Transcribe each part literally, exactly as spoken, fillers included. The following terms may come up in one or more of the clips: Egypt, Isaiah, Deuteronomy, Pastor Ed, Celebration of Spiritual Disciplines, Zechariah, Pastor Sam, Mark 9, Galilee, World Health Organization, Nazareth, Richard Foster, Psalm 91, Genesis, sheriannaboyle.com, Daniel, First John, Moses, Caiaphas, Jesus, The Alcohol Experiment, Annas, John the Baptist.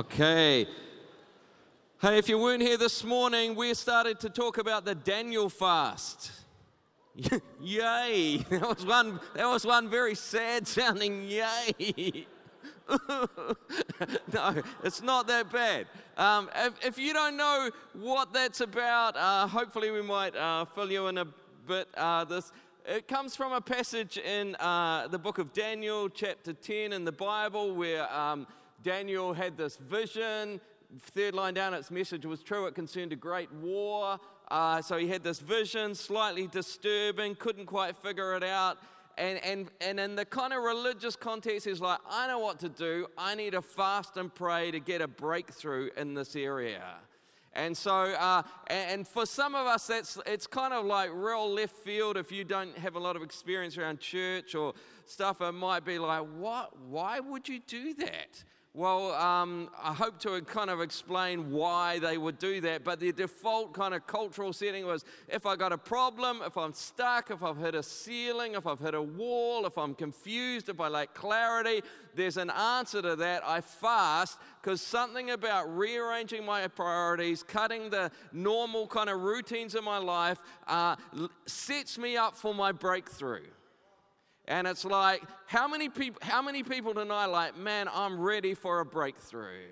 Okay. Hey, if you weren't here this morning, we started to talk about the Daniel fast. Yay! That was one, that was one very sad sounding yay. No, it's not that bad. Um, if, if you don't know what that's about, uh, hopefully we might uh, fill you in a bit. Uh, this It comes from a passage in uh, the book of Daniel, chapter ten in the Bible, where um, Daniel had this vision. Third line down, its message was true. It concerned a great war. Uh, so he had this vision, slightly disturbing, couldn't quite figure it out. And, and, and in the kind of religious context, he's like, I know what to do. I need to fast and pray to get a breakthrough in this area. And so, uh, and for some of us, that's it's kind of like real left field. If you don't have a lot of experience around church or stuff, it might be like, what? Why would you do that? Well, um, I hope to kind of explain why they would do that, but the default kind of cultural setting was, if I got a problem, if I'm stuck, if I've hit a ceiling, if I've hit a wall, if I'm confused, if I lack clarity, there's an answer to that. I fast, because something about rearranging my priorities, cutting the normal kind of routines in my life, uh, sets me up for my breakthrough. And it's like, how many people? How many people tonight? Like, man, I'm ready for a breakthrough.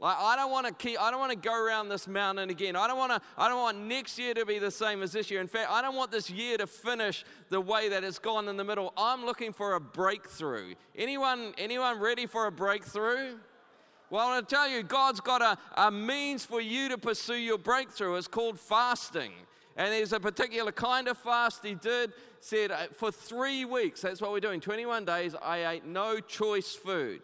Like, I don't want to keep. I don't want to go around this mountain again. I don't want to. I don't want next year to be the same as this year. In fact, I don't want this year to finish the way that it's gone in the middle. I'm looking for a breakthrough. Anyone? Anyone ready for a breakthrough? Well, I want to tell you, God's got a, a means for you to pursue your breakthrough. It's called fasting. And there's a particular kind of fast he did, said uh, for three weeks, that's what we're doing, twenty-one days, I ate no choice food.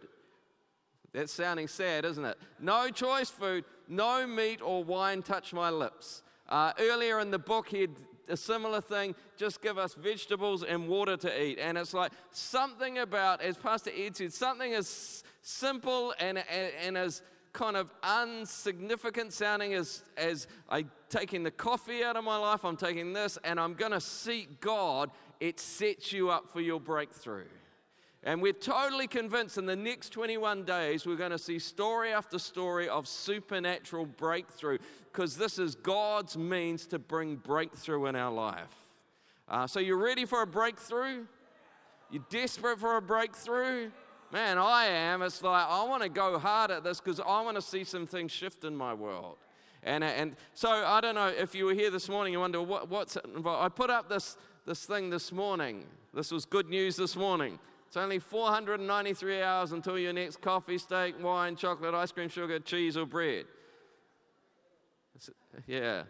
That's sounding sad, isn't it? No choice food, no meat or wine touched my lips. Uh, earlier in the book, he had a similar thing, just give us vegetables and water to eat. And it's like something about, as Pastor Ed said, something as simple and, and, and as kind of insignificant sounding as, as I'm taking the coffee out of my life, I'm taking this, and I'm going to seek God, it sets you up for your breakthrough. And we're totally convinced in the next twenty-one days, we're going to see story after story of supernatural breakthrough, because this is God's means to bring breakthrough in our life. Uh, so you're ready for a breakthrough? You're desperate for a breakthrough? Man, I am. It's like, I want to go hard at this because I want to see some things shift in my world. And, and so, I don't know, if you were here this morning, you wonder, what, what's it involved? I put up this, this thing this morning. This was good news this morning. It's only four hundred ninety-three hours until your next coffee, steak, wine, chocolate, ice cream, sugar, cheese, or bread. It's, yeah.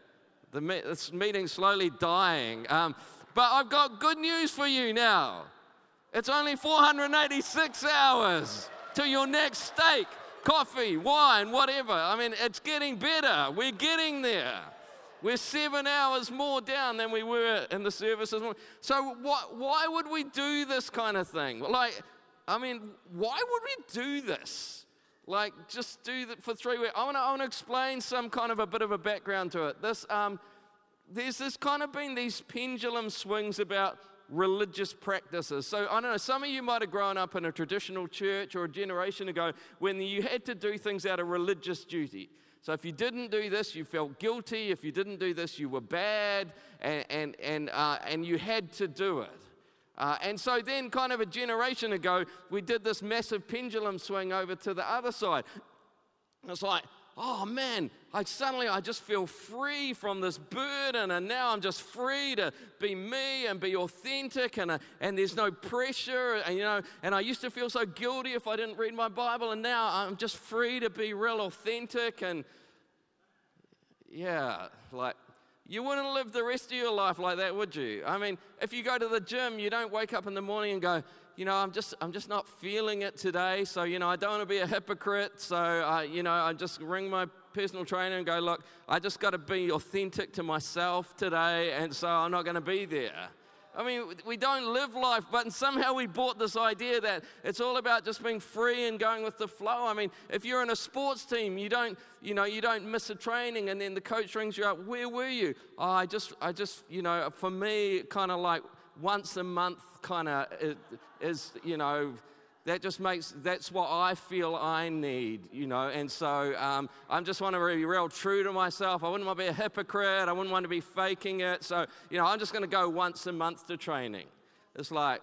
The, this meeting's slowly dying. Um, but I've got good news for you now. It's only four hundred eighty-six hours to your next steak, coffee, wine, whatever. I mean, it's getting better. We're getting there. We're seven hours more down than we were in the service this morning. So what, why would we do this kind of thing? Like, I mean, why would we do this? Like, just do that for three weeks. I want to I want to explain some kind of a bit of a background to it. This, um, there's this kind of been these pendulum swings about religious practices. So I don't know, some of you might have grown up in a traditional church or a generation ago when you had to do things out of religious duty. So if you didn't do this, you felt guilty. If you didn't do this, you were bad, and and and, uh, and you had to do it. Uh, and so then kind of a generation ago, we did this massive pendulum swing over to the other side. It's like, oh man, I suddenly I just feel free from this burden, and now I'm just free to be me and be authentic, and, uh, and there's no pressure, and, you know, and I used to feel so guilty if I didn't read my Bible, and now I'm just free to be real authentic, and yeah, like, you wouldn't live the rest of your life like that, would you? I mean, if you go to the gym, you don't wake up in the morning and go, you know, I'm just, I'm just not feeling it today, so, you know, I don't want to be a hypocrite, so, I, you know, I just ring my personal trainer and go, look, I just got to be authentic to myself today, and so I'm not going to be there. I mean, we don't live life, but somehow we bought this idea that it's all about just being free and going with the flow. I mean, if you're in a sports team, you don't, you know, you don't miss a training, and then the coach rings you up, where were you? Oh, I just, I just, you know, for me, kind of like once a month kind of is, you know, That just makes, that's what I feel I need, you know. And so um, I just want to be real true to myself. I wouldn't want to be a hypocrite. I wouldn't want to be faking it. So, you know, I'm just going to go once a month to training. It's like,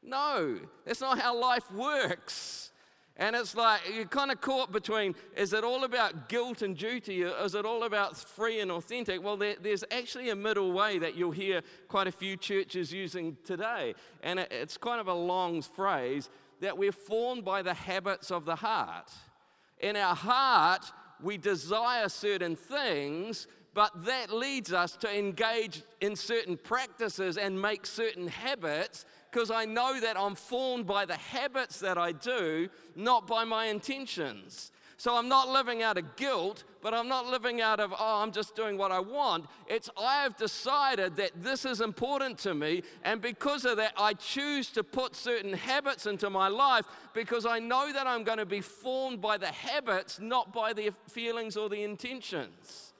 no, that's not how life works. And it's like you're kind of caught between, is it all about guilt and duty, or is it all about free and authentic? Well, there, there's actually a middle way that you'll hear quite a few churches using today. And it, it's kind of a long phrase, that we're formed by the habits of the heart. In our heart, we desire certain things, but that leads us to engage in certain practices and make certain habits, because I know that I'm formed by the habits that I do, not by my intentions. So I'm not living out of guilt, but I'm not living out of, oh, I'm just doing what I want. It's, I have decided that this is important to me, and because of that, I choose to put certain habits into my life, because I know that I'm going to be formed by the habits, not by the feelings or the intentions.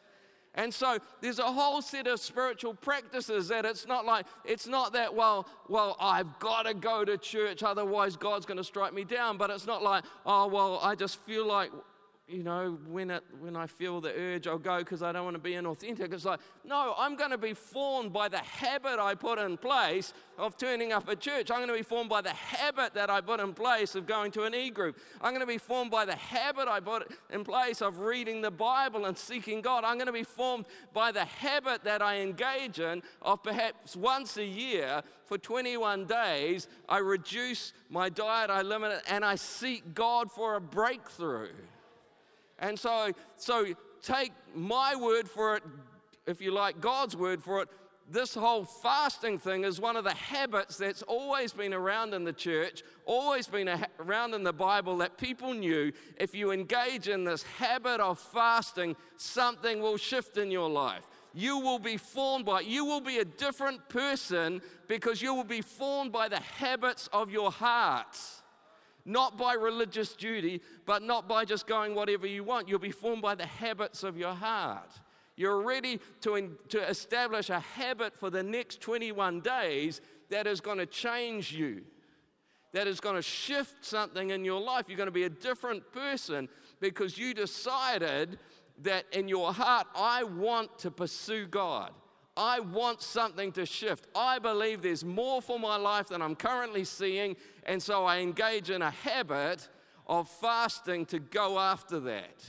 And so there's a whole set of spiritual practices that it's not like, it's not that, well, well, I've got to go to church, otherwise God's going to strike me down. But it's not like, oh, well, I just feel like, you know, when, it, when I feel the urge, I'll go because I don't want to be inauthentic. It's like, no, I'm going to be formed by the habit I put in place of turning up at church. I'm going to be formed by the habit that I put in place of going to an e-group. I'm going to be formed by the habit I put in place of reading the Bible and seeking God. I'm going to be formed by the habit that I engage in of perhaps once a year for twenty-one days, I reduce my diet, I limit it, and I seek God for a breakthrough. And so, so take my word for it, if you like, God's word for it. This whole fasting thing is one of the habits that's always been around in the church, always been around in the Bible, that people knew if you engage in this habit of fasting, something will shift in your life. You will be formed by, you will be a different person because you will be formed by the habits of your heart. Not by religious duty, but not by just going whatever you want. You'll be formed by the habits of your heart. You're ready to, in, to establish a habit for the next twenty-one days that is going to change you, that is going to shift something in your life. You're going to be a different person because you decided that in your heart, I want to pursue God. I want something to shift. I believe there's more for my life than I'm currently seeing, and so I engage in a habit of fasting to go after that.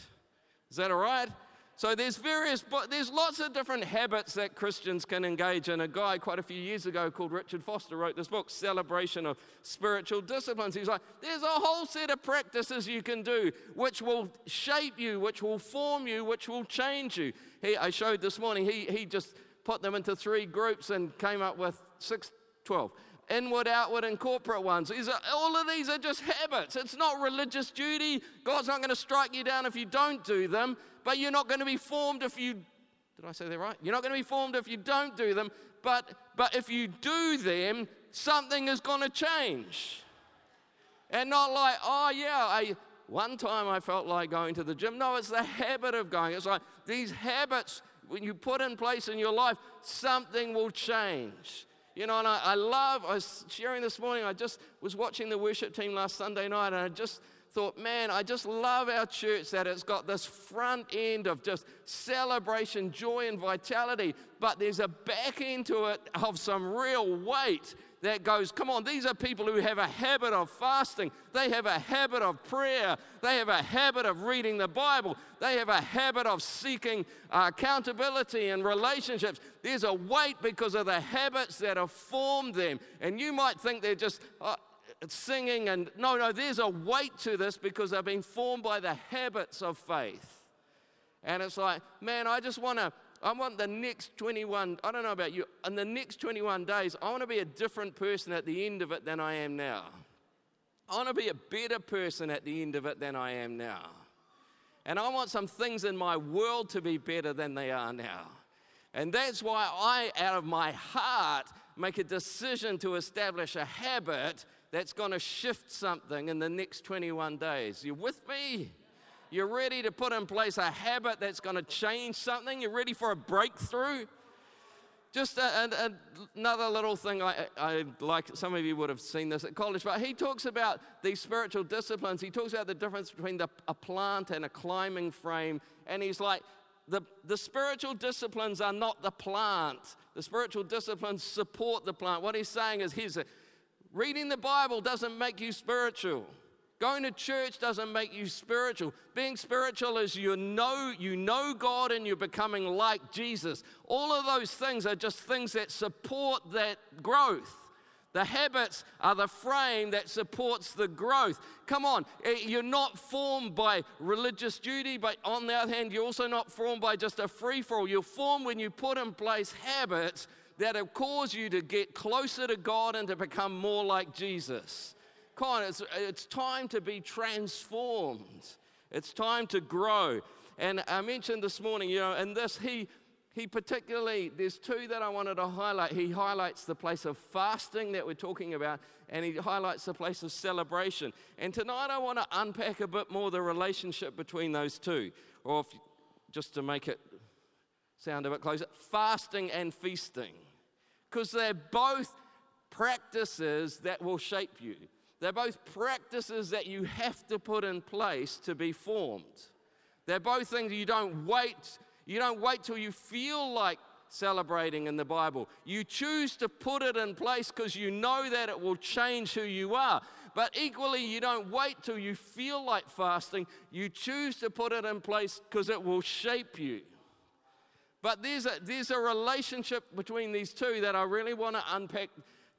Is that all right? So there's various, there's lots of different habits that Christians can engage in. A guy quite a few years ago called Richard Foster wrote this book, Celebration of Spiritual Disciplines. He's like, there's a whole set of practices you can do which will shape you, which will form you, which will change you. He, I showed this morning, he, he just... put them into three groups and came up with six, twelve. Inward, outward, and corporate ones. These are, all of these are just habits. It's not religious duty. God's not going to strike you down if you don't do them, but you're not going to be formed if you, did I say that right? You're not going to be formed if you don't do them, but, but if you do them, something is going to change. And not like, oh yeah, I, one time I felt like going to the gym. No, it's the habit of going. It's like these habits, when you put in place in your life, something will change. You know, and I, I love, I was sharing this morning, I just was watching the worship team last Sunday night, and I just thought, man, I just love our church that it's got this front end of just celebration, joy, and vitality, but there's a back end to it of some real weight that goes, come on, these are people who have a habit of fasting. They have a habit of prayer. They have a habit of reading the Bible. They have a habit of seeking uh, accountability and relationships. There's a weight because of the habits that have formed them. And you might think they're just uh, singing and, no, no, there's a weight to this because they've been formed by the habits of faith. And it's like, man, I just want to, I want the next twenty-one, I don't know about you, in the next twenty-one days, I want to be a different person at the end of it than I am now. I want to be a better person at the end of it than I am now. And I want some things in my world to be better than they are now. And that's why I, out of my heart, make a decision to establish a habit that's going to shift something in the next twenty-one days. You with me? You're ready to put in place a habit that's going to change something? You're ready for a breakthrough? Just a, a, another little thing, I, I like some of you would have seen this at college, but he talks about these spiritual disciplines. He talks about the difference between the, a plant and a climbing frame. And he's like, the, the spiritual disciplines are not the plant. The spiritual disciplines support the plant. What he's saying is, here's a, reading the Bible doesn't make you spiritual. Going to church doesn't make you spiritual. Being spiritual is you know, you know God and you're becoming like Jesus. All of those things are just things that support that growth. The habits are the frame that supports the growth. Come on, you're not formed by religious duty, but on the other hand, you're also not formed by just a free-for-all. You're formed when you put in place habits that have caused you to get closer to God and to become more like Jesus. Come on, it's, it's time to be transformed. It's time to grow. And I mentioned this morning, you know, and this, he, he particularly, there's two that I wanted to highlight. He highlights the place of fasting that we're talking about, and he highlights the place of celebration. And tonight I want to unpack a bit more the relationship between those two, or if, just to make it sound a bit closer, fasting and feasting, because they're both practices that will shape you. They're both practices that you have to put in place to be formed. They're both things you don't wait. You don't wait till you feel like celebrating in the Bible. You choose to put it in place because you know that it will change who you are. But equally, you don't wait till you feel like fasting. You choose to put it in place because it will shape you. But there's a, there's a relationship between these two that I really want to unpack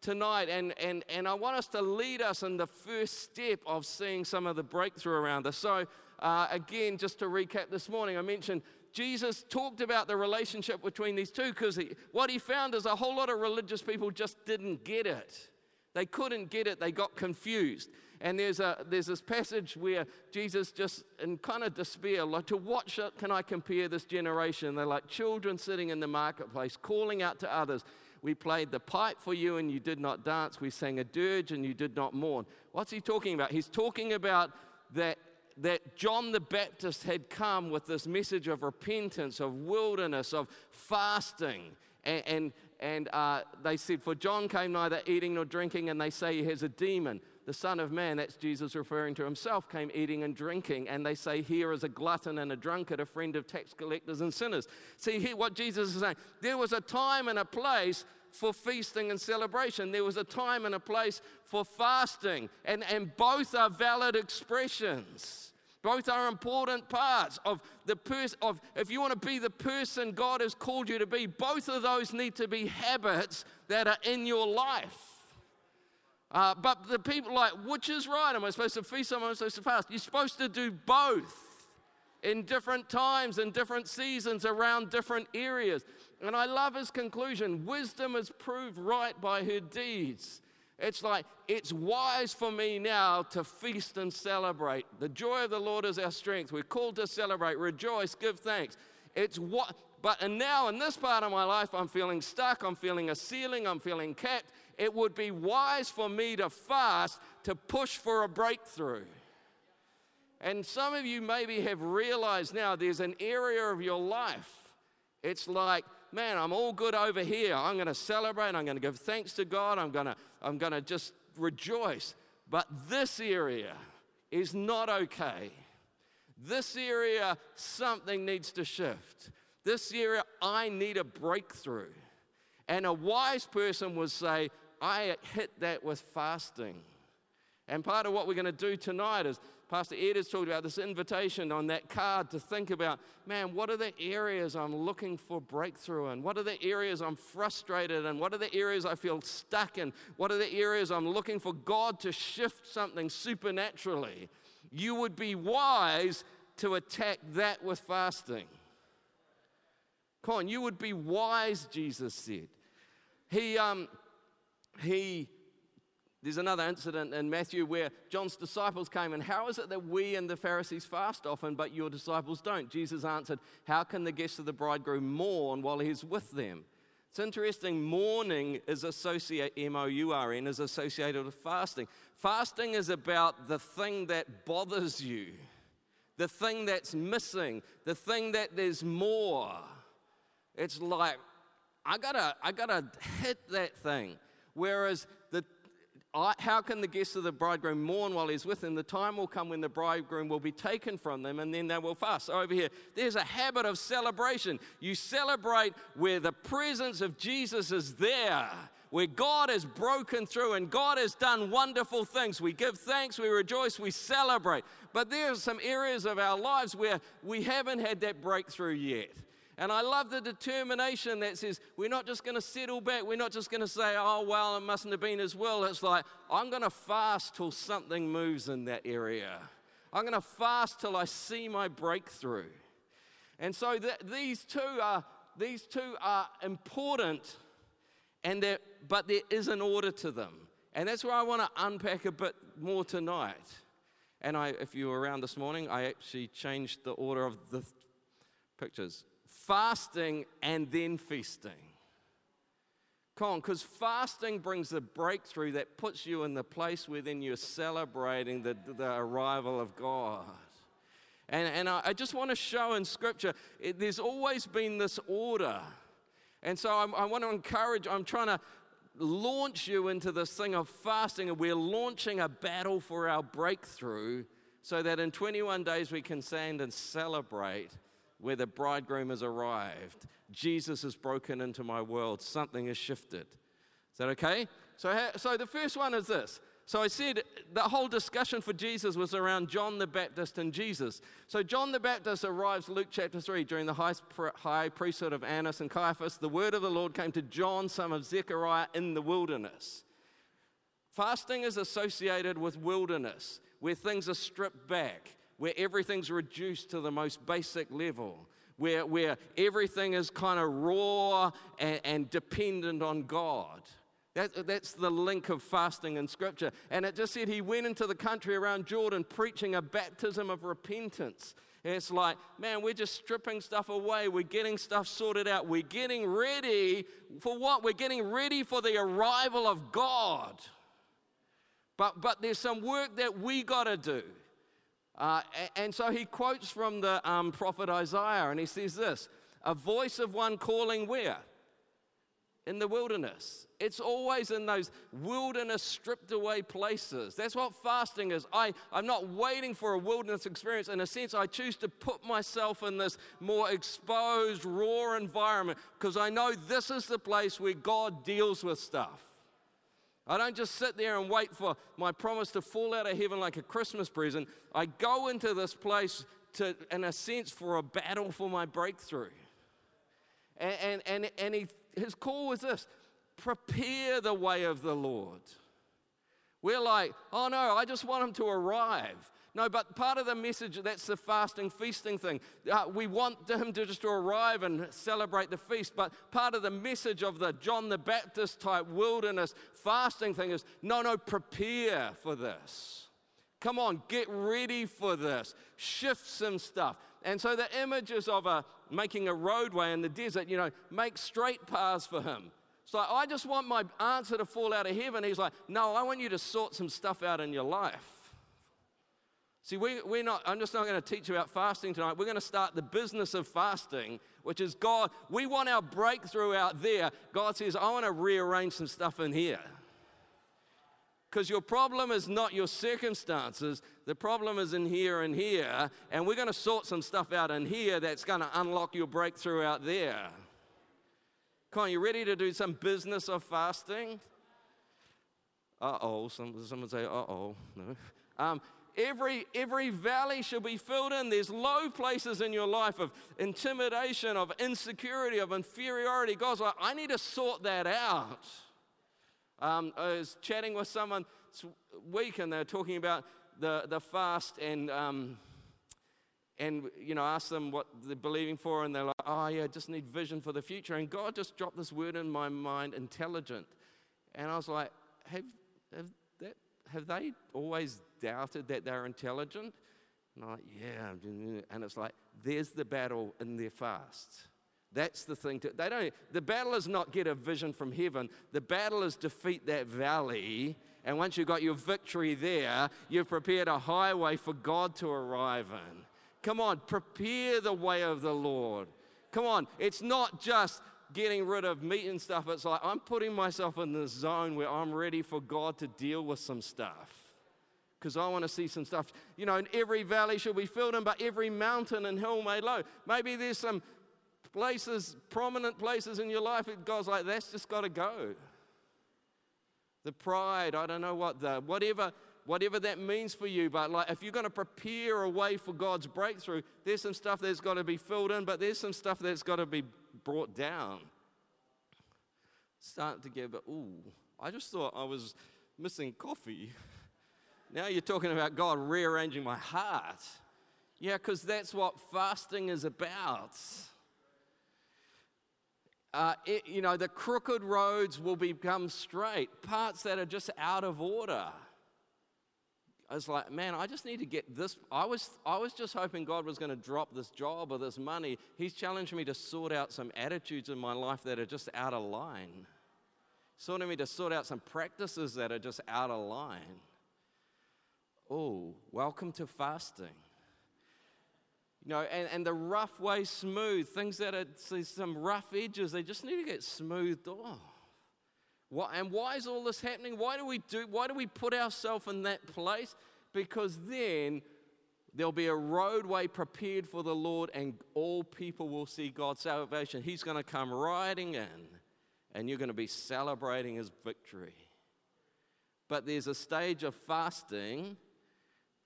tonight, and, and, and I want us to lead us in the first step of seeing some of the breakthrough around this. So uh, again, just to recap this morning, I mentioned Jesus talked about the relationship between these two, because what he found is a whole lot of religious people just didn't get it. They couldn't get it. They got confused. And there's, a, there's this passage where Jesus just, in kind of despair, like, to what can I compare this generation? They're like children sitting in the marketplace, calling out to others. We played the pipe for you and you did not dance. We sang a dirge and you did not mourn. What's he talking about? He's talking about that, that John the Baptist had come with this message of repentance, of wilderness, of fasting. And, and, and uh, they said, for John came neither eating nor drinking, and they say he has a demon. The Son of Man, that's Jesus referring to himself, came eating and drinking, and they say here is a glutton and a drunkard, a friend of tax collectors and sinners. See, here what Jesus is saying, there was a time and a place for feasting and celebration. There was a time and a place for fasting, and, and both are valid expressions. Both are important parts of the person, of if you want to be the person God has called you to be, both of those need to be habits that are in your life. Uh, but the people like, which is right? Am I supposed to feast? Am I supposed to fast? You're supposed to do both in different times, in different seasons, around different areas. And I love his conclusion, wisdom is proved right by her deeds. It's like, it's wise for me now to feast and celebrate. The joy of the Lord is our strength. We're called to celebrate, rejoice, give thanks. It's what, but and now in this part of my life, I'm feeling stuck, I'm feeling a ceiling, I'm feeling capped. It would be wise for me to fast, to push for a breakthrough. And some of you maybe have realized now there's an area of your life, it's like, man, I'm all good over here. I'm going to celebrate. I'm going to give thanks to God. I'm going to, I'm going to just rejoice. But this area is not okay. This area, something needs to shift. This area, I need a breakthrough. And a wise person would say, I hit that with fasting. And part of what we're going to do tonight is, Pastor Ed has talked about this invitation on that card to think about, man, what are the areas I'm looking for breakthrough in? What are the areas I'm frustrated in? What are the areas I feel stuck in? What are the areas I'm looking for God to shift something supernaturally? You would be wise to attack that with fasting. Come on, you would be wise, Jesus said. He, um, he... There's another incident in Matthew where John's disciples came, and how is it that we and the Pharisees fast often, but your disciples don't? Jesus answered, how can the guests of the bridegroom mourn while he's with them? It's interesting, mourning is associated, M O U R N, is associated with fasting. Fasting is about the thing that bothers you, the thing that's missing, the thing that there's more. It's like, I gotta, I gotta hit that thing. Whereas the, how can the guests of the bridegroom mourn while he's with them? The time will come when the bridegroom will be taken from them, and then they will fast. Over here, there's a habit of celebration. You celebrate where the presence of Jesus is there, where God has broken through and God has done wonderful things. We give thanks, we rejoice, we celebrate. But there are some areas of our lives where we haven't had that breakthrough yet. And I love the determination that says, we're not just going to settle back. We're not just going to say, oh, well, it mustn't have been his will. It's like, I'm going to fast till something moves in that area. I'm going to fast till I see my breakthrough. And so th these two are, these two are important, and they're, but there is an order to them. And that's where I want to unpack a bit more tonight. And I, if you were around this morning, I actually changed the order of the th pictures. Fasting and then feasting. Come on, because fasting brings the breakthrough that puts you in the place where then you're celebrating the, the arrival of God. And, and I, I just want to show in Scripture, it, there's always been this order. And so I'm, I want to encourage, I'm trying to launch you into this thing of fasting, and we're launching a battle for our breakthrough so that in twenty-one days we can stand and celebrate where the bridegroom has arrived. Jesus has broken into my world. Something has shifted. Is that okay? So, so the first one is this. So I said the whole discussion for Jesus was around John the Baptist and Jesus. So John the Baptist arrives, Luke chapter three, during the high, high priesthood of Annas and Caiaphas. The word of the Lord came to John, son of Zechariah, in the wilderness. Fasting is associated with wilderness, where things are stripped back, where everything's reduced to the most basic level, where, where everything is kind of raw and, and dependent on God. That, that's the link of fasting in Scripture. And it just said he went into the country around Jordan preaching a baptism of repentance. And it's like, man, we're just stripping stuff away. We're getting stuff sorted out. We're getting ready for what? We're getting ready for the arrival of God. But, but there's some work that we got to do. Uh, and so he quotes from the um, prophet Isaiah, and he says this, a voice of one calling where? In the wilderness. It's always in those wilderness stripped away places. That's what fasting is. I, I'm not waiting for a wilderness experience. In a sense, I choose to put myself in this more exposed, raw environment because I know this is the place where God deals with stuff. I don't just sit there and wait for my promise to fall out of heaven like a Christmas present. I go into this place to, in a sense, for a battle for my breakthrough. And, and, and, and he, his call was this, prepare the way of the Lord. We're like, oh no, I just want him to arrive. No, but part of the message, that's the fasting, feasting thing. Uh, we want him to just arrive and celebrate the feast, but part of the message of the John the Baptist type wilderness fasting thing is, no, no, prepare for this. Come on, get ready for this. Shift some stuff. And so the images of a, making a roadway in the desert, you know, make straight paths for him. It's like, I just want my answer to fall out of heaven. He's like, no, I want you to sort some stuff out in your life. See, we, we're not, I'm just not going to teach about fasting tonight. We're going to start the business of fasting, which is God, we want our breakthrough out there. God says, I want to rearrange some stuff in here. Because your problem is not your circumstances. The problem is in here and here. And we're going to sort some stuff out in here that's going to unlock your breakthrough out there. Come on, you ready to do some business of fasting? Uh-oh. Some, someone say, uh-oh. No. Um, Every, every valley shall be filled in. There's low places in your life of intimidation, of insecurity, of inferiority. God's like, I need to sort that out. Um, I was chatting with someone this week, and they were talking about the, the fast, and, um, and you know, asked them what they're believing for, and they're like, oh, yeah, I just need vision for the future. And God just dropped this word in my mind, intelligent. And I was like, have, have that... have they always doubted that they're intelligent? And I'm like, yeah. And it's like, there's the battle in their fast. That's the thing. To, they don't, the battle is not get a vision from heaven. The battle is defeat that valley. And once you've got your victory there, you've prepared a highway for God to arrive in. Come on, prepare the way of the Lord. Come on, it's not just getting rid of meat and stuff. It's like I'm putting myself in this zone where I'm ready for God to deal with some stuff. Because I want to see some stuff. You know, and every valley shall be filled in, but every mountain and hill made low. Maybe there's some places, prominent places in your life that God's like, that's just got to go. The pride, I don't know what the, whatever, whatever that means for you, but like if you're going to prepare a way for God's breakthrough, there's some stuff that's got to be filled in, but there's some stuff that's got to be brought down. Starting to get, but ooh, I just thought I was missing coffee. Now you're talking about God rearranging my heart. Yeah, because that's what fasting is about. Uh, it, you know, the crooked roads will become straight. Parts that are just out of order. I was like, man, I just need to get this. I was, I was just hoping God was going to drop this job or this money. He's challenged me to sort out some attitudes in my life that are just out of line. Sorting me to sort out some practices that are just out of line. Oh, welcome to fasting. You know, and, and the rough way smooth, things that are some rough edges, they just need to get smoothed off. What, and why is all this happening? Why do we do, why do we put ourselves in that place? Because then there'll be a roadway prepared for the Lord and all people will see God's salvation. He's going to come riding in and you're going to be celebrating his victory. But there's a stage of fasting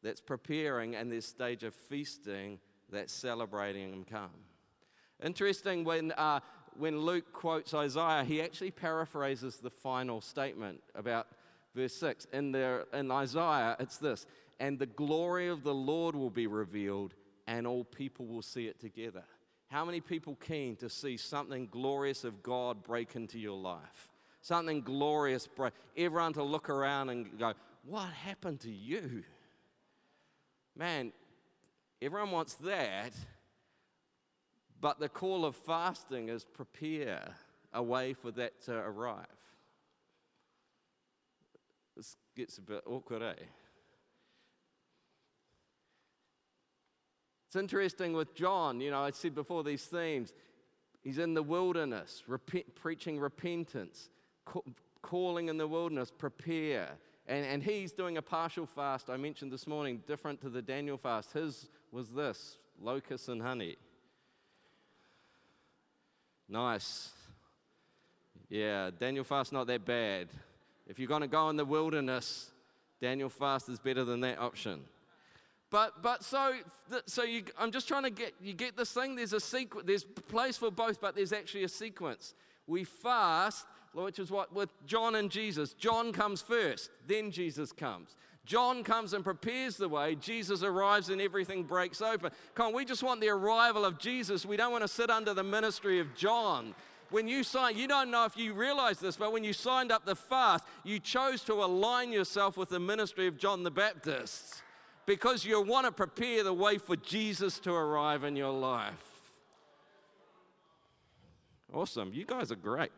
that's preparing, and there's a stage of feasting that's celebrating him come. Interesting, when, uh, when Luke quotes Isaiah, he actually paraphrases the final statement about verse six. In, there, in Isaiah, it's this, and the glory of the Lord will be revealed, and all people will see it together. How many people keen to see something glorious of God break into your life? Something glorious, everyone to look around and go, what happened to you? Man, everyone wants that, but the call of fasting is prepare a way for that to arrive. This gets a bit awkward, eh? It's interesting with John, you know, I said before these themes, he's in the wilderness, repent, preaching repentance. Calling in the wilderness, prepare. And, and he's doing a partial fast, I mentioned this morning, different to the Daniel fast. His was this, locusts and honey. Nice. Yeah, Daniel fast not that bad. If you're going to go in the wilderness, Daniel fast is better than that option. But, but so, so you, I'm just trying to get, you get this thing, there's a sequ- there's place for both, but there's actually a sequence. We fast, which is what with John and Jesus. John comes first, then Jesus comes. John comes and prepares the way. Jesus arrives and everything breaks open. Come on, we just want the arrival of Jesus. We don't want to sit under the ministry of John. When you sign, you don't know if you realize this, but when you signed up the fast, you chose to align yourself with the ministry of John the Baptist because you want to prepare the way for Jesus to arrive in your life. Awesome, you guys are great.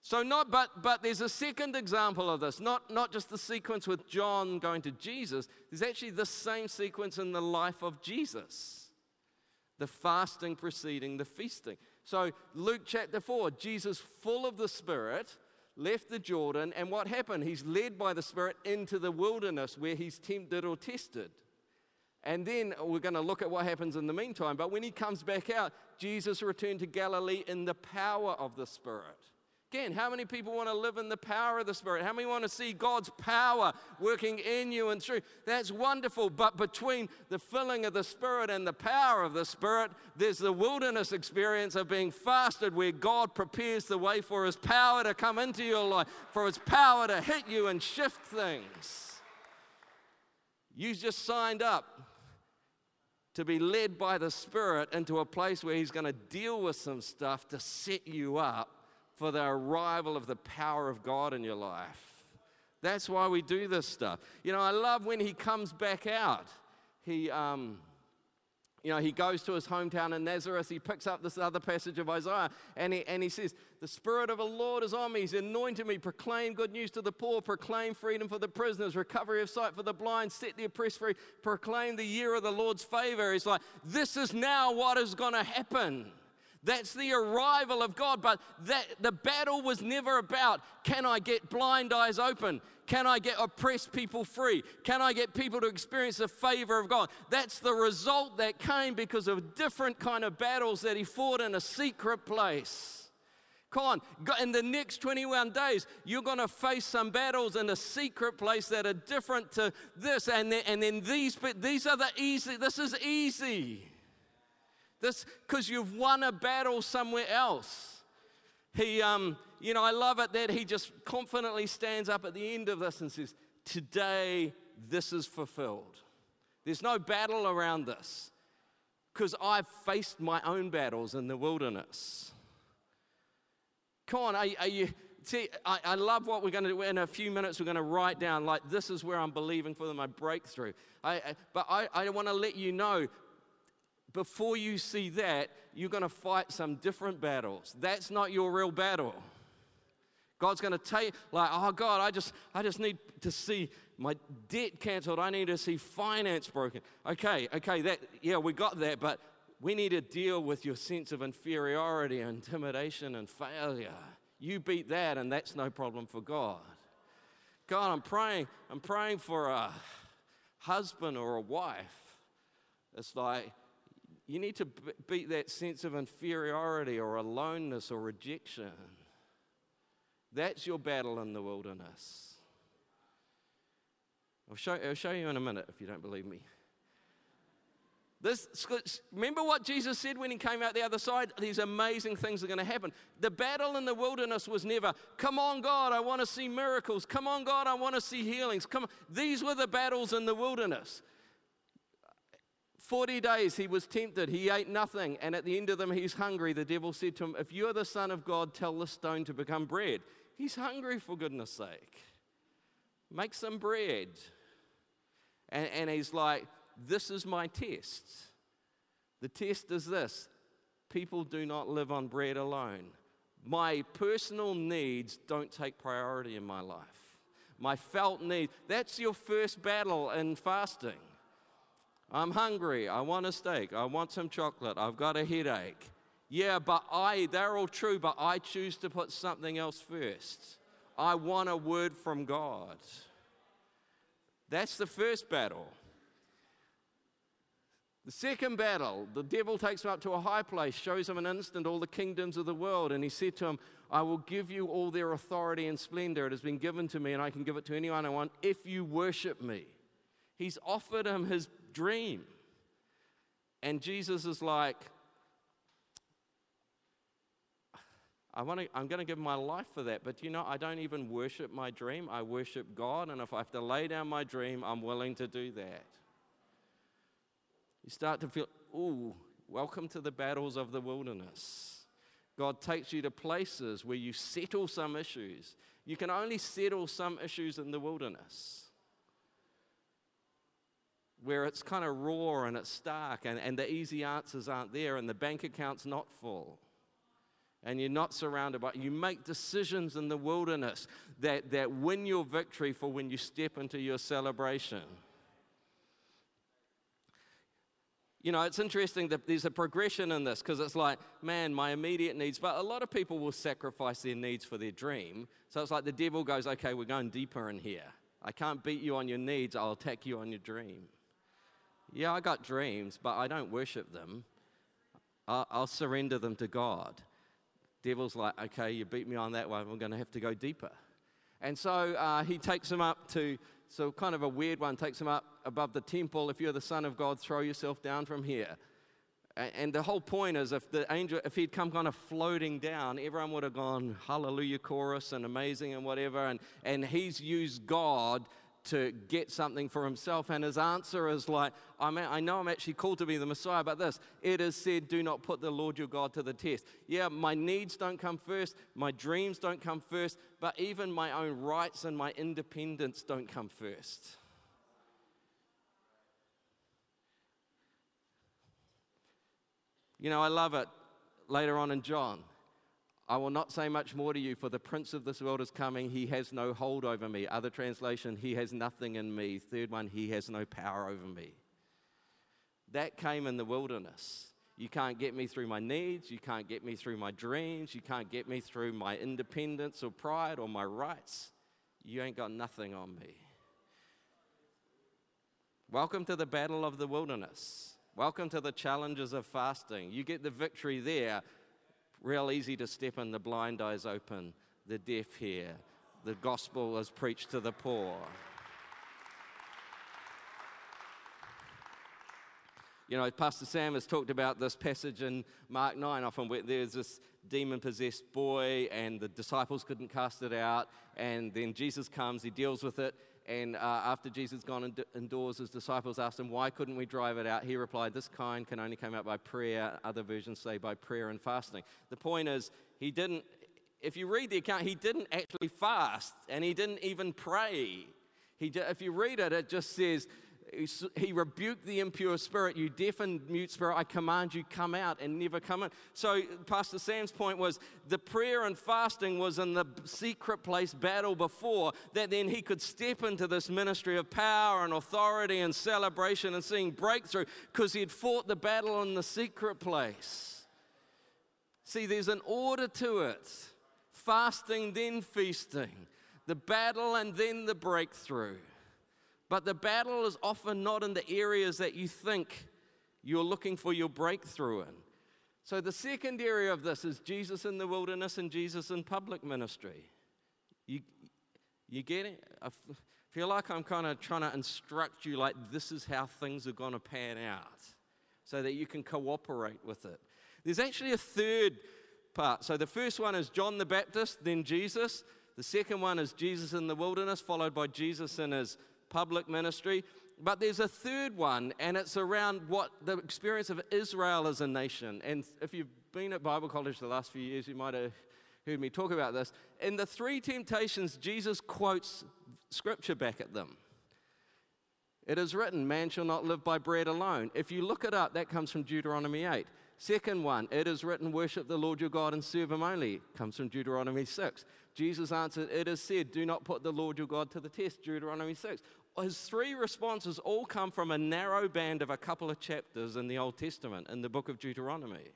So not, but, but there's a second example of this, not, not just the sequence with John going to Jesus, there's actually the same sequence in the life of Jesus. The fasting preceding the feasting. So Luke chapter four, Jesus full of the Spirit, left the Jordan, and what happened? He's led by the Spirit into the wilderness where he's tempted or tested. And then we're going to look at what happens in the meantime, but when he comes back out, Jesus returned to Galilee in the power of the Spirit. Again, how many people want to live in the power of the Spirit? How many want to see God's power working in you and through? That's wonderful, but between the filling of the Spirit and the power of the Spirit, there's the wilderness experience of being fasted where God prepares the way for his power to come into your life, for his power to hit you and shift things. You just signed up to be led by the Spirit into a place where he's going to deal with some stuff to set you up for the arrival of the power of God in your life. That's why we do this stuff. You know, I love when he comes back out. He, um, you know, he goes to his hometown in Nazareth. He picks up this other passage of Isaiah, and he, and he says, the Spirit of the Lord is on me. He's anointed me. Proclaim good news to the poor. Proclaim freedom for the prisoners. Recovery of sight for the blind. Set the oppressed free. Proclaim the year of the Lord's favor. He's like, this is now what is going to happen. That's the arrival of God, but that, the battle was never about, can I get blind eyes open? Can I get oppressed people free? Can I get people to experience the favor of God? That's the result that came because of different kind of battles that he fought in a secret place. Come on, in the next twenty-one days, you're going to face some battles in a secret place that are different to this, and then, and then these, but these are the easy, this is easy. This, because you've won a battle somewhere else. He, um, you know, I love it that he just confidently stands up at the end of this and says, today, this is fulfilled. There's no battle around this, because I've faced my own battles in the wilderness. Come on, are, are you, see, I, I love what we're going to do. In a few minutes, we're going to write down, like, this is where I'm believing for my breakthrough. I, I, but I, I want to let you know, before you see that, you're going to fight some different battles. That's not your real battle. God's going to tell you, like, oh, God, I just, I just need to see my debt canceled. I need to see finance broken. Okay, okay, that, yeah, we got that, but we need to deal with your sense of inferiority, and intimidation, and failure. You beat that, and that's no problem for God. God, I'm praying, I'm praying for a husband or a wife. It's like, you need to beat that sense of inferiority or aloneness or rejection. That's your battle in the wilderness. I'll show, I'll show you in a minute if you don't believe me. This, remember what Jesus said when he came out the other side? These amazing things are going to happen. The battle in the wilderness was never, come on, God, I want to see miracles. Come on, God, I want to see healings. Come on. These were the battles in the wilderness. forty days he was tempted, he ate nothing, and at the end of them he's hungry. The devil said to him, if you're the Son of God, tell this stone to become bread. He's hungry, for goodness sake. Make some bread. And, and he's like, this is my test. The test is this: people do not live on bread alone. My personal needs don't take priority in my life. My felt needs, that's your first battle in fasting. I'm hungry, I want a steak, I want some chocolate, I've got a headache. Yeah, but I, they're all true, but I choose to put something else first. I want a word from God. That's the first battle. The second battle, the devil takes him up to a high place, shows him in an instant all the kingdoms of the world, and he said to him, I will give you all their authority and splendor. It has been given to me, and I can give it to anyone I want if you worship me. He's offered him his dream. And Jesus is like, I want to, I'm going to give my life for that, but you know, I don't even worship my dream. I worship God, and if I have to lay down my dream, I'm willing to do that. You start to feel, ooh, welcome to the battles of the wilderness. God takes you to places where you settle some issues. You can only settle some issues in the wilderness, where it's kind of raw and it's stark, and, and the easy answers aren't there, and the bank account's not full, and you're not surrounded by, you make decisions in the wilderness that, that win your victory for when you step into your celebration. You know, it's interesting that there's a progression in this, because it's like, man, my immediate needs, but a lot of people will sacrifice their needs for their dream. So it's like the devil goes, okay, we're going deeper in here. I can't beat you on your needs, I'll attack you on your dream. Yeah, I got dreams, but I don't worship them. I'll, I'll surrender them to God. Devil's like, okay, you beat me on that one, I'm going to have to go deeper. And so uh, he takes him up to, so kind of a weird one, takes him up above the temple. If you're the Son of God, throw yourself down from here. And, and the whole point is, if the angel, if he'd come kind of floating down, everyone would have gone hallelujah chorus and amazing and whatever. And, and he's used God to get something for himself, and his answer is like, I mean, I know I'm actually called to be the Messiah, but this, it is said, do not put the Lord your God to the test. Yeah, my needs don't come first, my dreams don't come first, but even my own rights and my independence don't come first. You know, I love it, later on in John, I will not say much more to you, for the prince of this world is coming. He has no hold over me. Other translation, he has nothing in me. Third one, he has no power over me. That came in the wilderness. You can't get me through my needs. You can't get me through my dreams. You can't get me through my independence or pride or my rights. You ain't got nothing on me. Welcome to the battle of the wilderness. Welcome to the challenges of fasting. You get the victory there. Real easy to step in, the blind eyes open, the deaf hear, the gospel is preached to the poor. You know, Pastor Sam has talked about this passage in Mark nine often, where there's this demon-possessed boy and the disciples couldn't cast it out, and then Jesus comes, he deals with it, and uh, after Jesus gone and indoors, his disciples asked him, why couldn't we drive it out? He replied, this kind can only come out by prayer. Other versions say by prayer and fasting. The point is, he didn't, if you read the account, he didn't actually fast, and he didn't even pray. He, if you read it, it just says, he rebuked the impure spirit. You deaf and mute spirit, I command you, come out and never come in. So Pastor Sam's point was the prayer and fasting was in the secret place battle before, that then he could step into this ministry of power and authority and celebration and seeing breakthrough because he had fought the battle in the secret place. See, there's an order to it. Fasting, then feasting. The battle and then the breakthrough. But the battle is often not in the areas that you think you're looking for your breakthrough in. So the second area of this is Jesus in the wilderness and Jesus in public ministry. You, you get it? I feel like I'm kind of trying to instruct you, like this is how things are going to pan out, so that you can cooperate with it. There's actually a third part. So the first one is John the Baptist, then Jesus. The second one is Jesus in the wilderness, followed by Jesus in his public ministry. But there's a third one, and it's around what the experience of Israel as a nation. And if you've been at Bible college the last few years, you might have heard me talk about this. In the three temptations, Jesus quotes scripture back at them. It is written, man shall not live by bread alone. If you look it up, that comes from Deuteronomy eight. Second one, it is written, worship the Lord your God and serve him only, comes from Deuteronomy six. Jesus answered, it is said, do not put the Lord your God to the test, Deuteronomy six. His three responses all come from a narrow band of a couple of chapters in the Old Testament, in the book of Deuteronomy.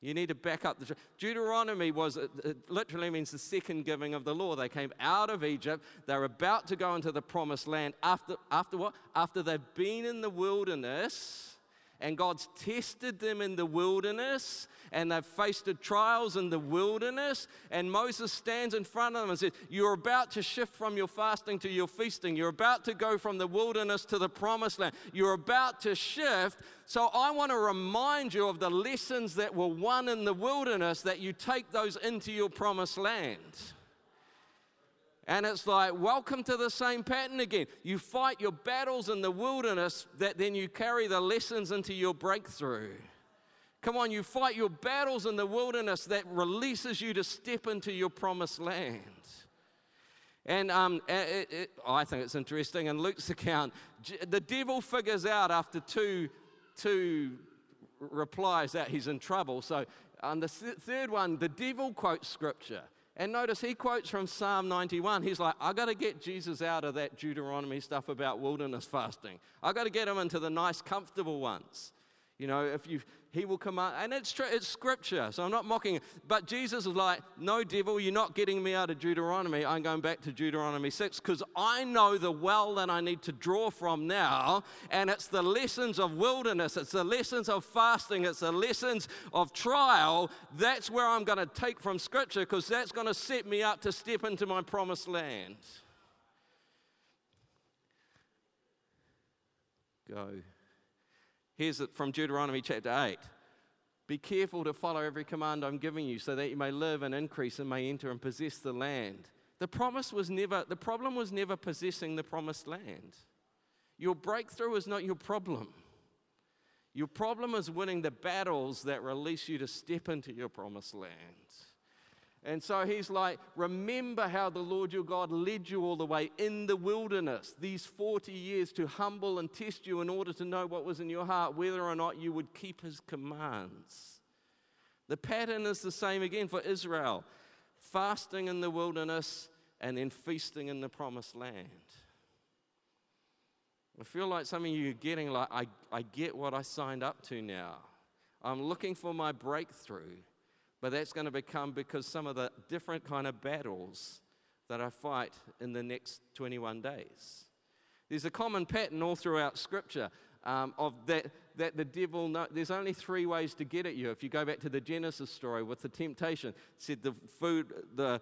You need to back up. The Deuteronomy was, it literally means the second giving of the law. They came out of Egypt. They're about to go into the promised land. After, after what? After they've been in the wilderness, and God's tested them in the wilderness, and they've faced the trials in the wilderness, and Moses stands in front of them and says, you're about to shift from your fasting to your feasting. You're about to go from the wilderness to the promised land. You're about to shift. So I want to remind you of the lessons that were won in the wilderness, that you take those into your promised land. And it's like, welcome to the same pattern again. You fight your battles in the wilderness, that then you carry the lessons into your breakthrough. Come on, you fight your battles in the wilderness that releases you to step into your promised land. And um, it, it, I think it's interesting, in Luke's account, the devil figures out after two, two replies that he's in trouble. So on the third one, the devil quotes scripture. And notice he quotes from Psalm ninety-one. He's like, I got to get Jesus out of that Deuteronomy stuff about wilderness fasting. I got to get him into the nice, comfortable ones. You know, if you, he will command, and it's true, it's scripture, so I'm not mocking it. But Jesus is like, no, devil, you're not getting me out of Deuteronomy. I'm going back to Deuteronomy six, because I know the well that I need to draw from now, and it's the lessons of wilderness, it's the lessons of fasting, it's the lessons of trial. That's where I'm going to take from scripture, because that's going to set me up to step into my promised land. Go. Here's it from Deuteronomy chapter eight. Be careful to follow every command I'm giving you, so that you may live and increase and may enter and possess the land. The promise was never, the problem was never possessing the promised land. Your breakthrough is not your problem. Your problem is winning the battles that release you to step into your promised land. And so he's like, remember how the Lord your God led you all the way in the wilderness, these forty years, to humble and test you in order to know what was in your heart, whether or not you would keep his commands. The pattern is the same again for Israel. Fasting in the wilderness and then feasting in the promised land. I feel like some of you are getting like, I, I get what I signed up to now. I'm looking for my breakthrough, but that's going to become because some of the different kind of battles that I fight in the next twenty-one days. There's a common pattern all throughout Scripture um, of that, that the devil, no, there's only three ways to get at you. If you go back to the Genesis story with the temptation, it said the food, the,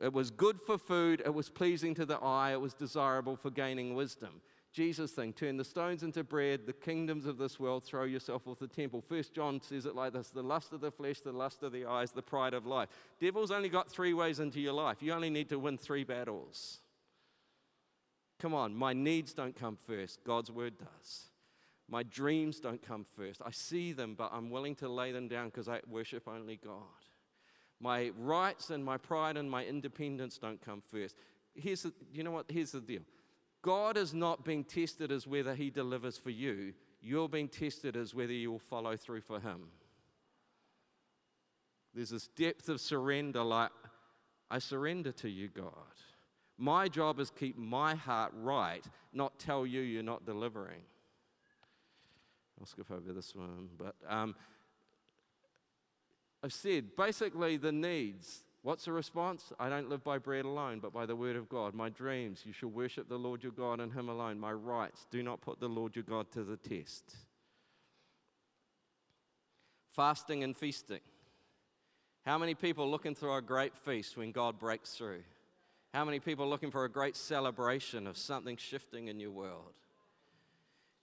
it was good for food, it was pleasing to the eye, it was desirable for gaining wisdom. Jesus thing, turn the stones into bread, the kingdoms of this world, throw yourself off the temple. First John says it like this: the lust of the flesh, the lust of the eyes, the pride of life. Devil's only got three ways into your life. You only need to win three battles. Come on, my needs don't come first, God's word does. My dreams don't come first. I see them, but I'm willing to lay them down because I worship only God. My rights and my pride and my independence don't come first. Here's the, you know what, here's the deal. God is not being tested as whether he delivers for you. You're being tested as whether you will follow through for him. There's this depth of surrender, like, I surrender to you, God. My job is keep my heart right, not tell you you're not delivering. I'll skip over this one, but um, I've said basically the needs. What's the response? I don't live by bread alone, but by the word of God. My dreams, you shall worship the Lord your God and him alone. My rights, do not put the Lord your God to the test. Fasting and feasting. How many people are looking for a great feast when God breaks through? How many people are looking for a great celebration of something shifting in your world?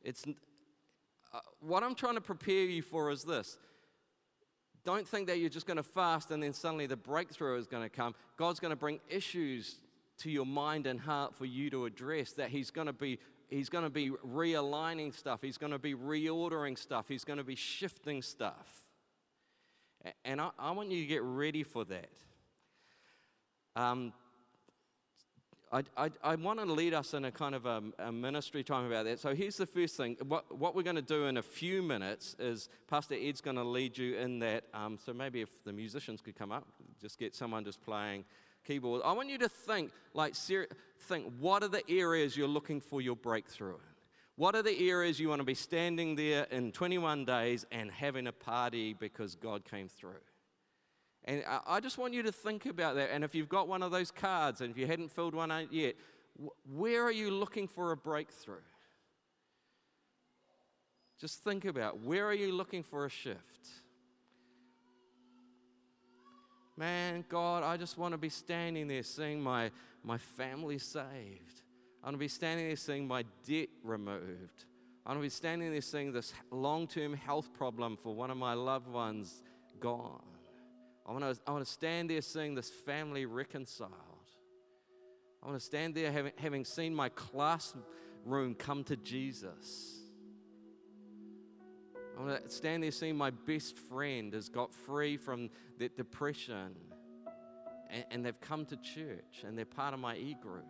It's, uh, what I'm trying to prepare you for is this. Don't think that you're just going to fast and then suddenly the breakthrough is going to come. God's going to bring issues to your mind and heart for you to address, that he's going to be, he's going to be realigning stuff. He's going to be reordering stuff. He's going to be shifting stuff. And I, I want you to get ready for that. Um, I, I, I want to lead us in a kind of a, a ministry time about that. So here's the first thing. What, what we're going to do in a few minutes is Pastor Ed's going to lead you in that. Um, so maybe if the musicians could come up, just get someone just playing keyboard. I want you to think, like, ser think, what are the areas you're looking for your breakthrough in? What are the areas you want to be standing there in twenty-one days and having a party because God came through? And I just want you to think about that. And if you've got one of those cards, and if you hadn't filled one out yet, where are you looking for a breakthrough? Just think about, where are you looking for a shift? Man, God, I just want to be standing there seeing my, my family saved. I want to be standing there seeing my debt removed. I want to be standing there seeing this long-term health problem for one of my loved ones gone. I want, to, I want to stand there seeing this family reconciled. I want to stand there having, having seen my classroom come to Jesus. I want to stand there seeing my best friend has got free from their depression and, and they've come to church and they're part of my e-group.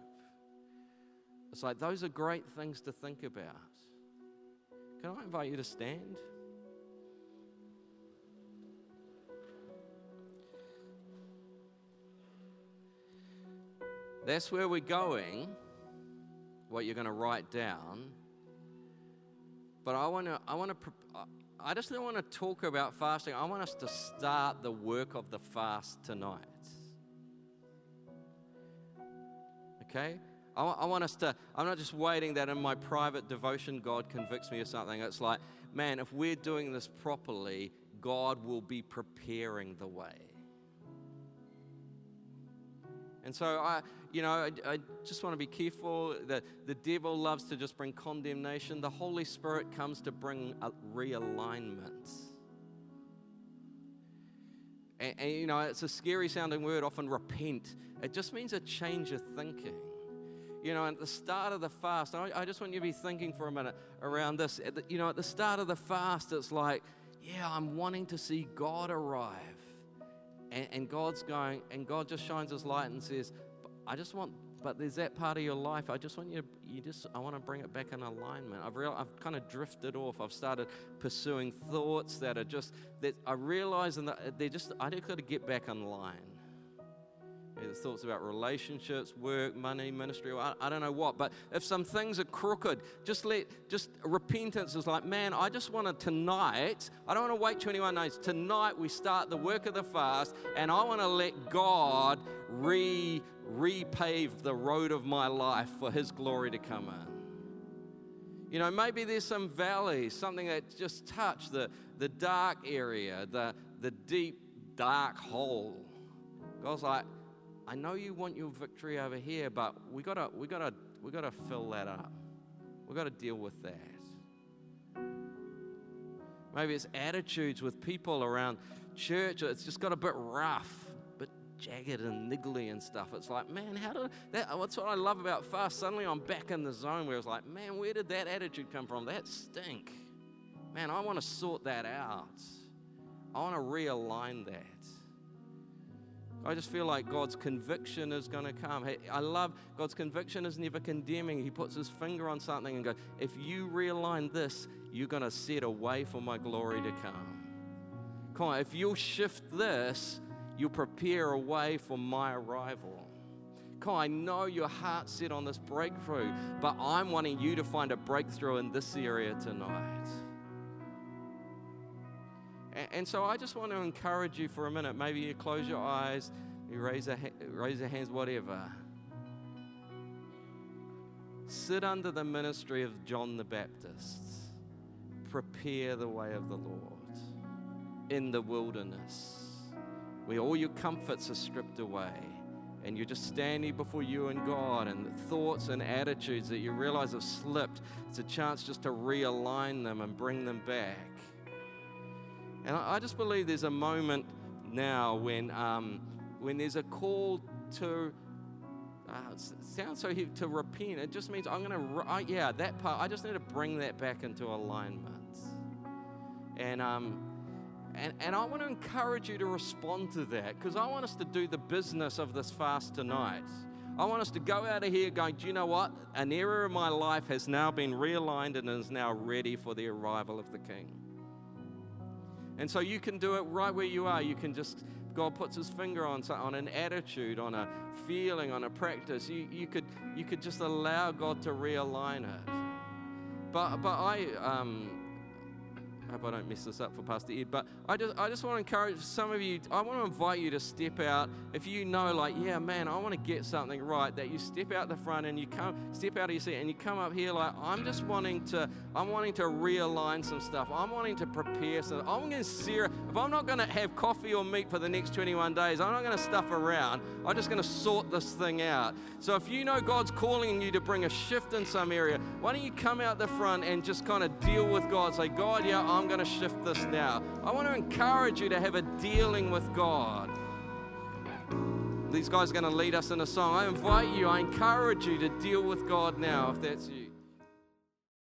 It's like, those are great things to think about. Can I invite you to stand? That's where we're going, what you're going to write down. But I want to, I want to, I just don't want to talk about fasting. I want us to start the work of the fast tonight. Okay? I, I want us to, I'm not just waiting that in my private devotion God convicts me of something. It's like, man, if we're doing this properly, God will be preparing the way. And so I, you know, I, I just want to be careful that the devil loves to just bring condemnation. The Holy Spirit comes to bring realignment. And, and you know, it's a scary sounding word, often repent. It just means a change of thinking. You know, at the start of the fast, I, I just want you to be thinking for a minute around this. At the, you know, at the start of the fast, it's like, yeah, I'm wanting to see God arrive. And, and God's going, and God just shines His light and says, "I just want, but there's that part of your life. I just want you, to, you just, I want to bring it back in alignment. I've real, I've kind of drifted off. I've started pursuing thoughts that are just that I realize, and they're just, I just got to get back in line." There's thoughts about relationships, work, money, ministry, I, I don't know what. But if some things are crooked, just let, just repentance is like, man, I just want to tonight, I don't want to wait twenty-one days. Tonight we start the work of the fast, and I want to let God re, repave the road of my life for His glory to come in. You know, maybe there's some valley, something that just touched the, the dark area, the, the deep, dark hole. God's like, I know you want your victory over here, but we gotta, we gotta, we gotta fill that up. We gotta deal with that. Maybe it's attitudes with people around church. It's just got a bit rough, a bit jagged and niggly and stuff. It's like, man, how did that? That's what I love about fast. Suddenly I'm back in the zone where it's like, man, where did that attitude come from? That stink. Man, I want to sort that out. I want to realign that. I just feel like God's conviction is going to come. Hey, I love God's conviction is never condemning. He puts His finger on something and goes, if you realign this, you're going to set a way for my glory to come. Come on, if you'll shift this, you'll prepare a way for my arrival. Come on, I know your heart's set on this breakthrough, but I'm wanting you to find a breakthrough in this area tonight. And so I just want to encourage you for a minute. Maybe you close your eyes, you raise your, raise your hands, whatever. Sit under the ministry of John the Baptist. Prepare the way of the Lord in the wilderness, where all your comforts are stripped away, and you're just standing before you and God, and the thoughts and attitudes that you realize have slipped. It's a chance just to realign them and bring them back. And I just believe there's a moment now when, um, when there's a call to, uh, it sounds so heavy, to repent. It just means I'm going to, yeah, that part, I just need to bring that back into alignment. And, um, and, and I want to encourage you to respond to that, because I want us to do the business of this fast tonight. I want us to go out of here going, do you know what? An area of my life has now been realigned and is now ready for the arrival of the King. And so you can do it right where you are. You can just, God puts His finger on, on an attitude, on a feeling, on a practice. You, you, could, you could just allow God to realign it. But, but I, um, I hope I don't mess this up for Pastor Ed, but I just, I just want to encourage some of you, I want to invite you to step out. If you know, like, yeah, man, I want to get something right, that you step out the front and you come, step out of your seat and you come up here like, I'm just wanting to, I'm wanting to realign some stuff. I'm wanting to prepare some, I'm going to serious, if I'm not going to have coffee or meat for the next twenty-one days, I'm not going to stuff around. I'm just going to sort this thing out. So if you know God's calling you to bring a shift in some area, why don't you come out the front and just kind of deal with God. Say, God, yeah, I'm I'm going to shift this now. I want to encourage you to have a dealing with God. These guys are going to lead us in a song. I invite you, I encourage you to deal with God now if that's you.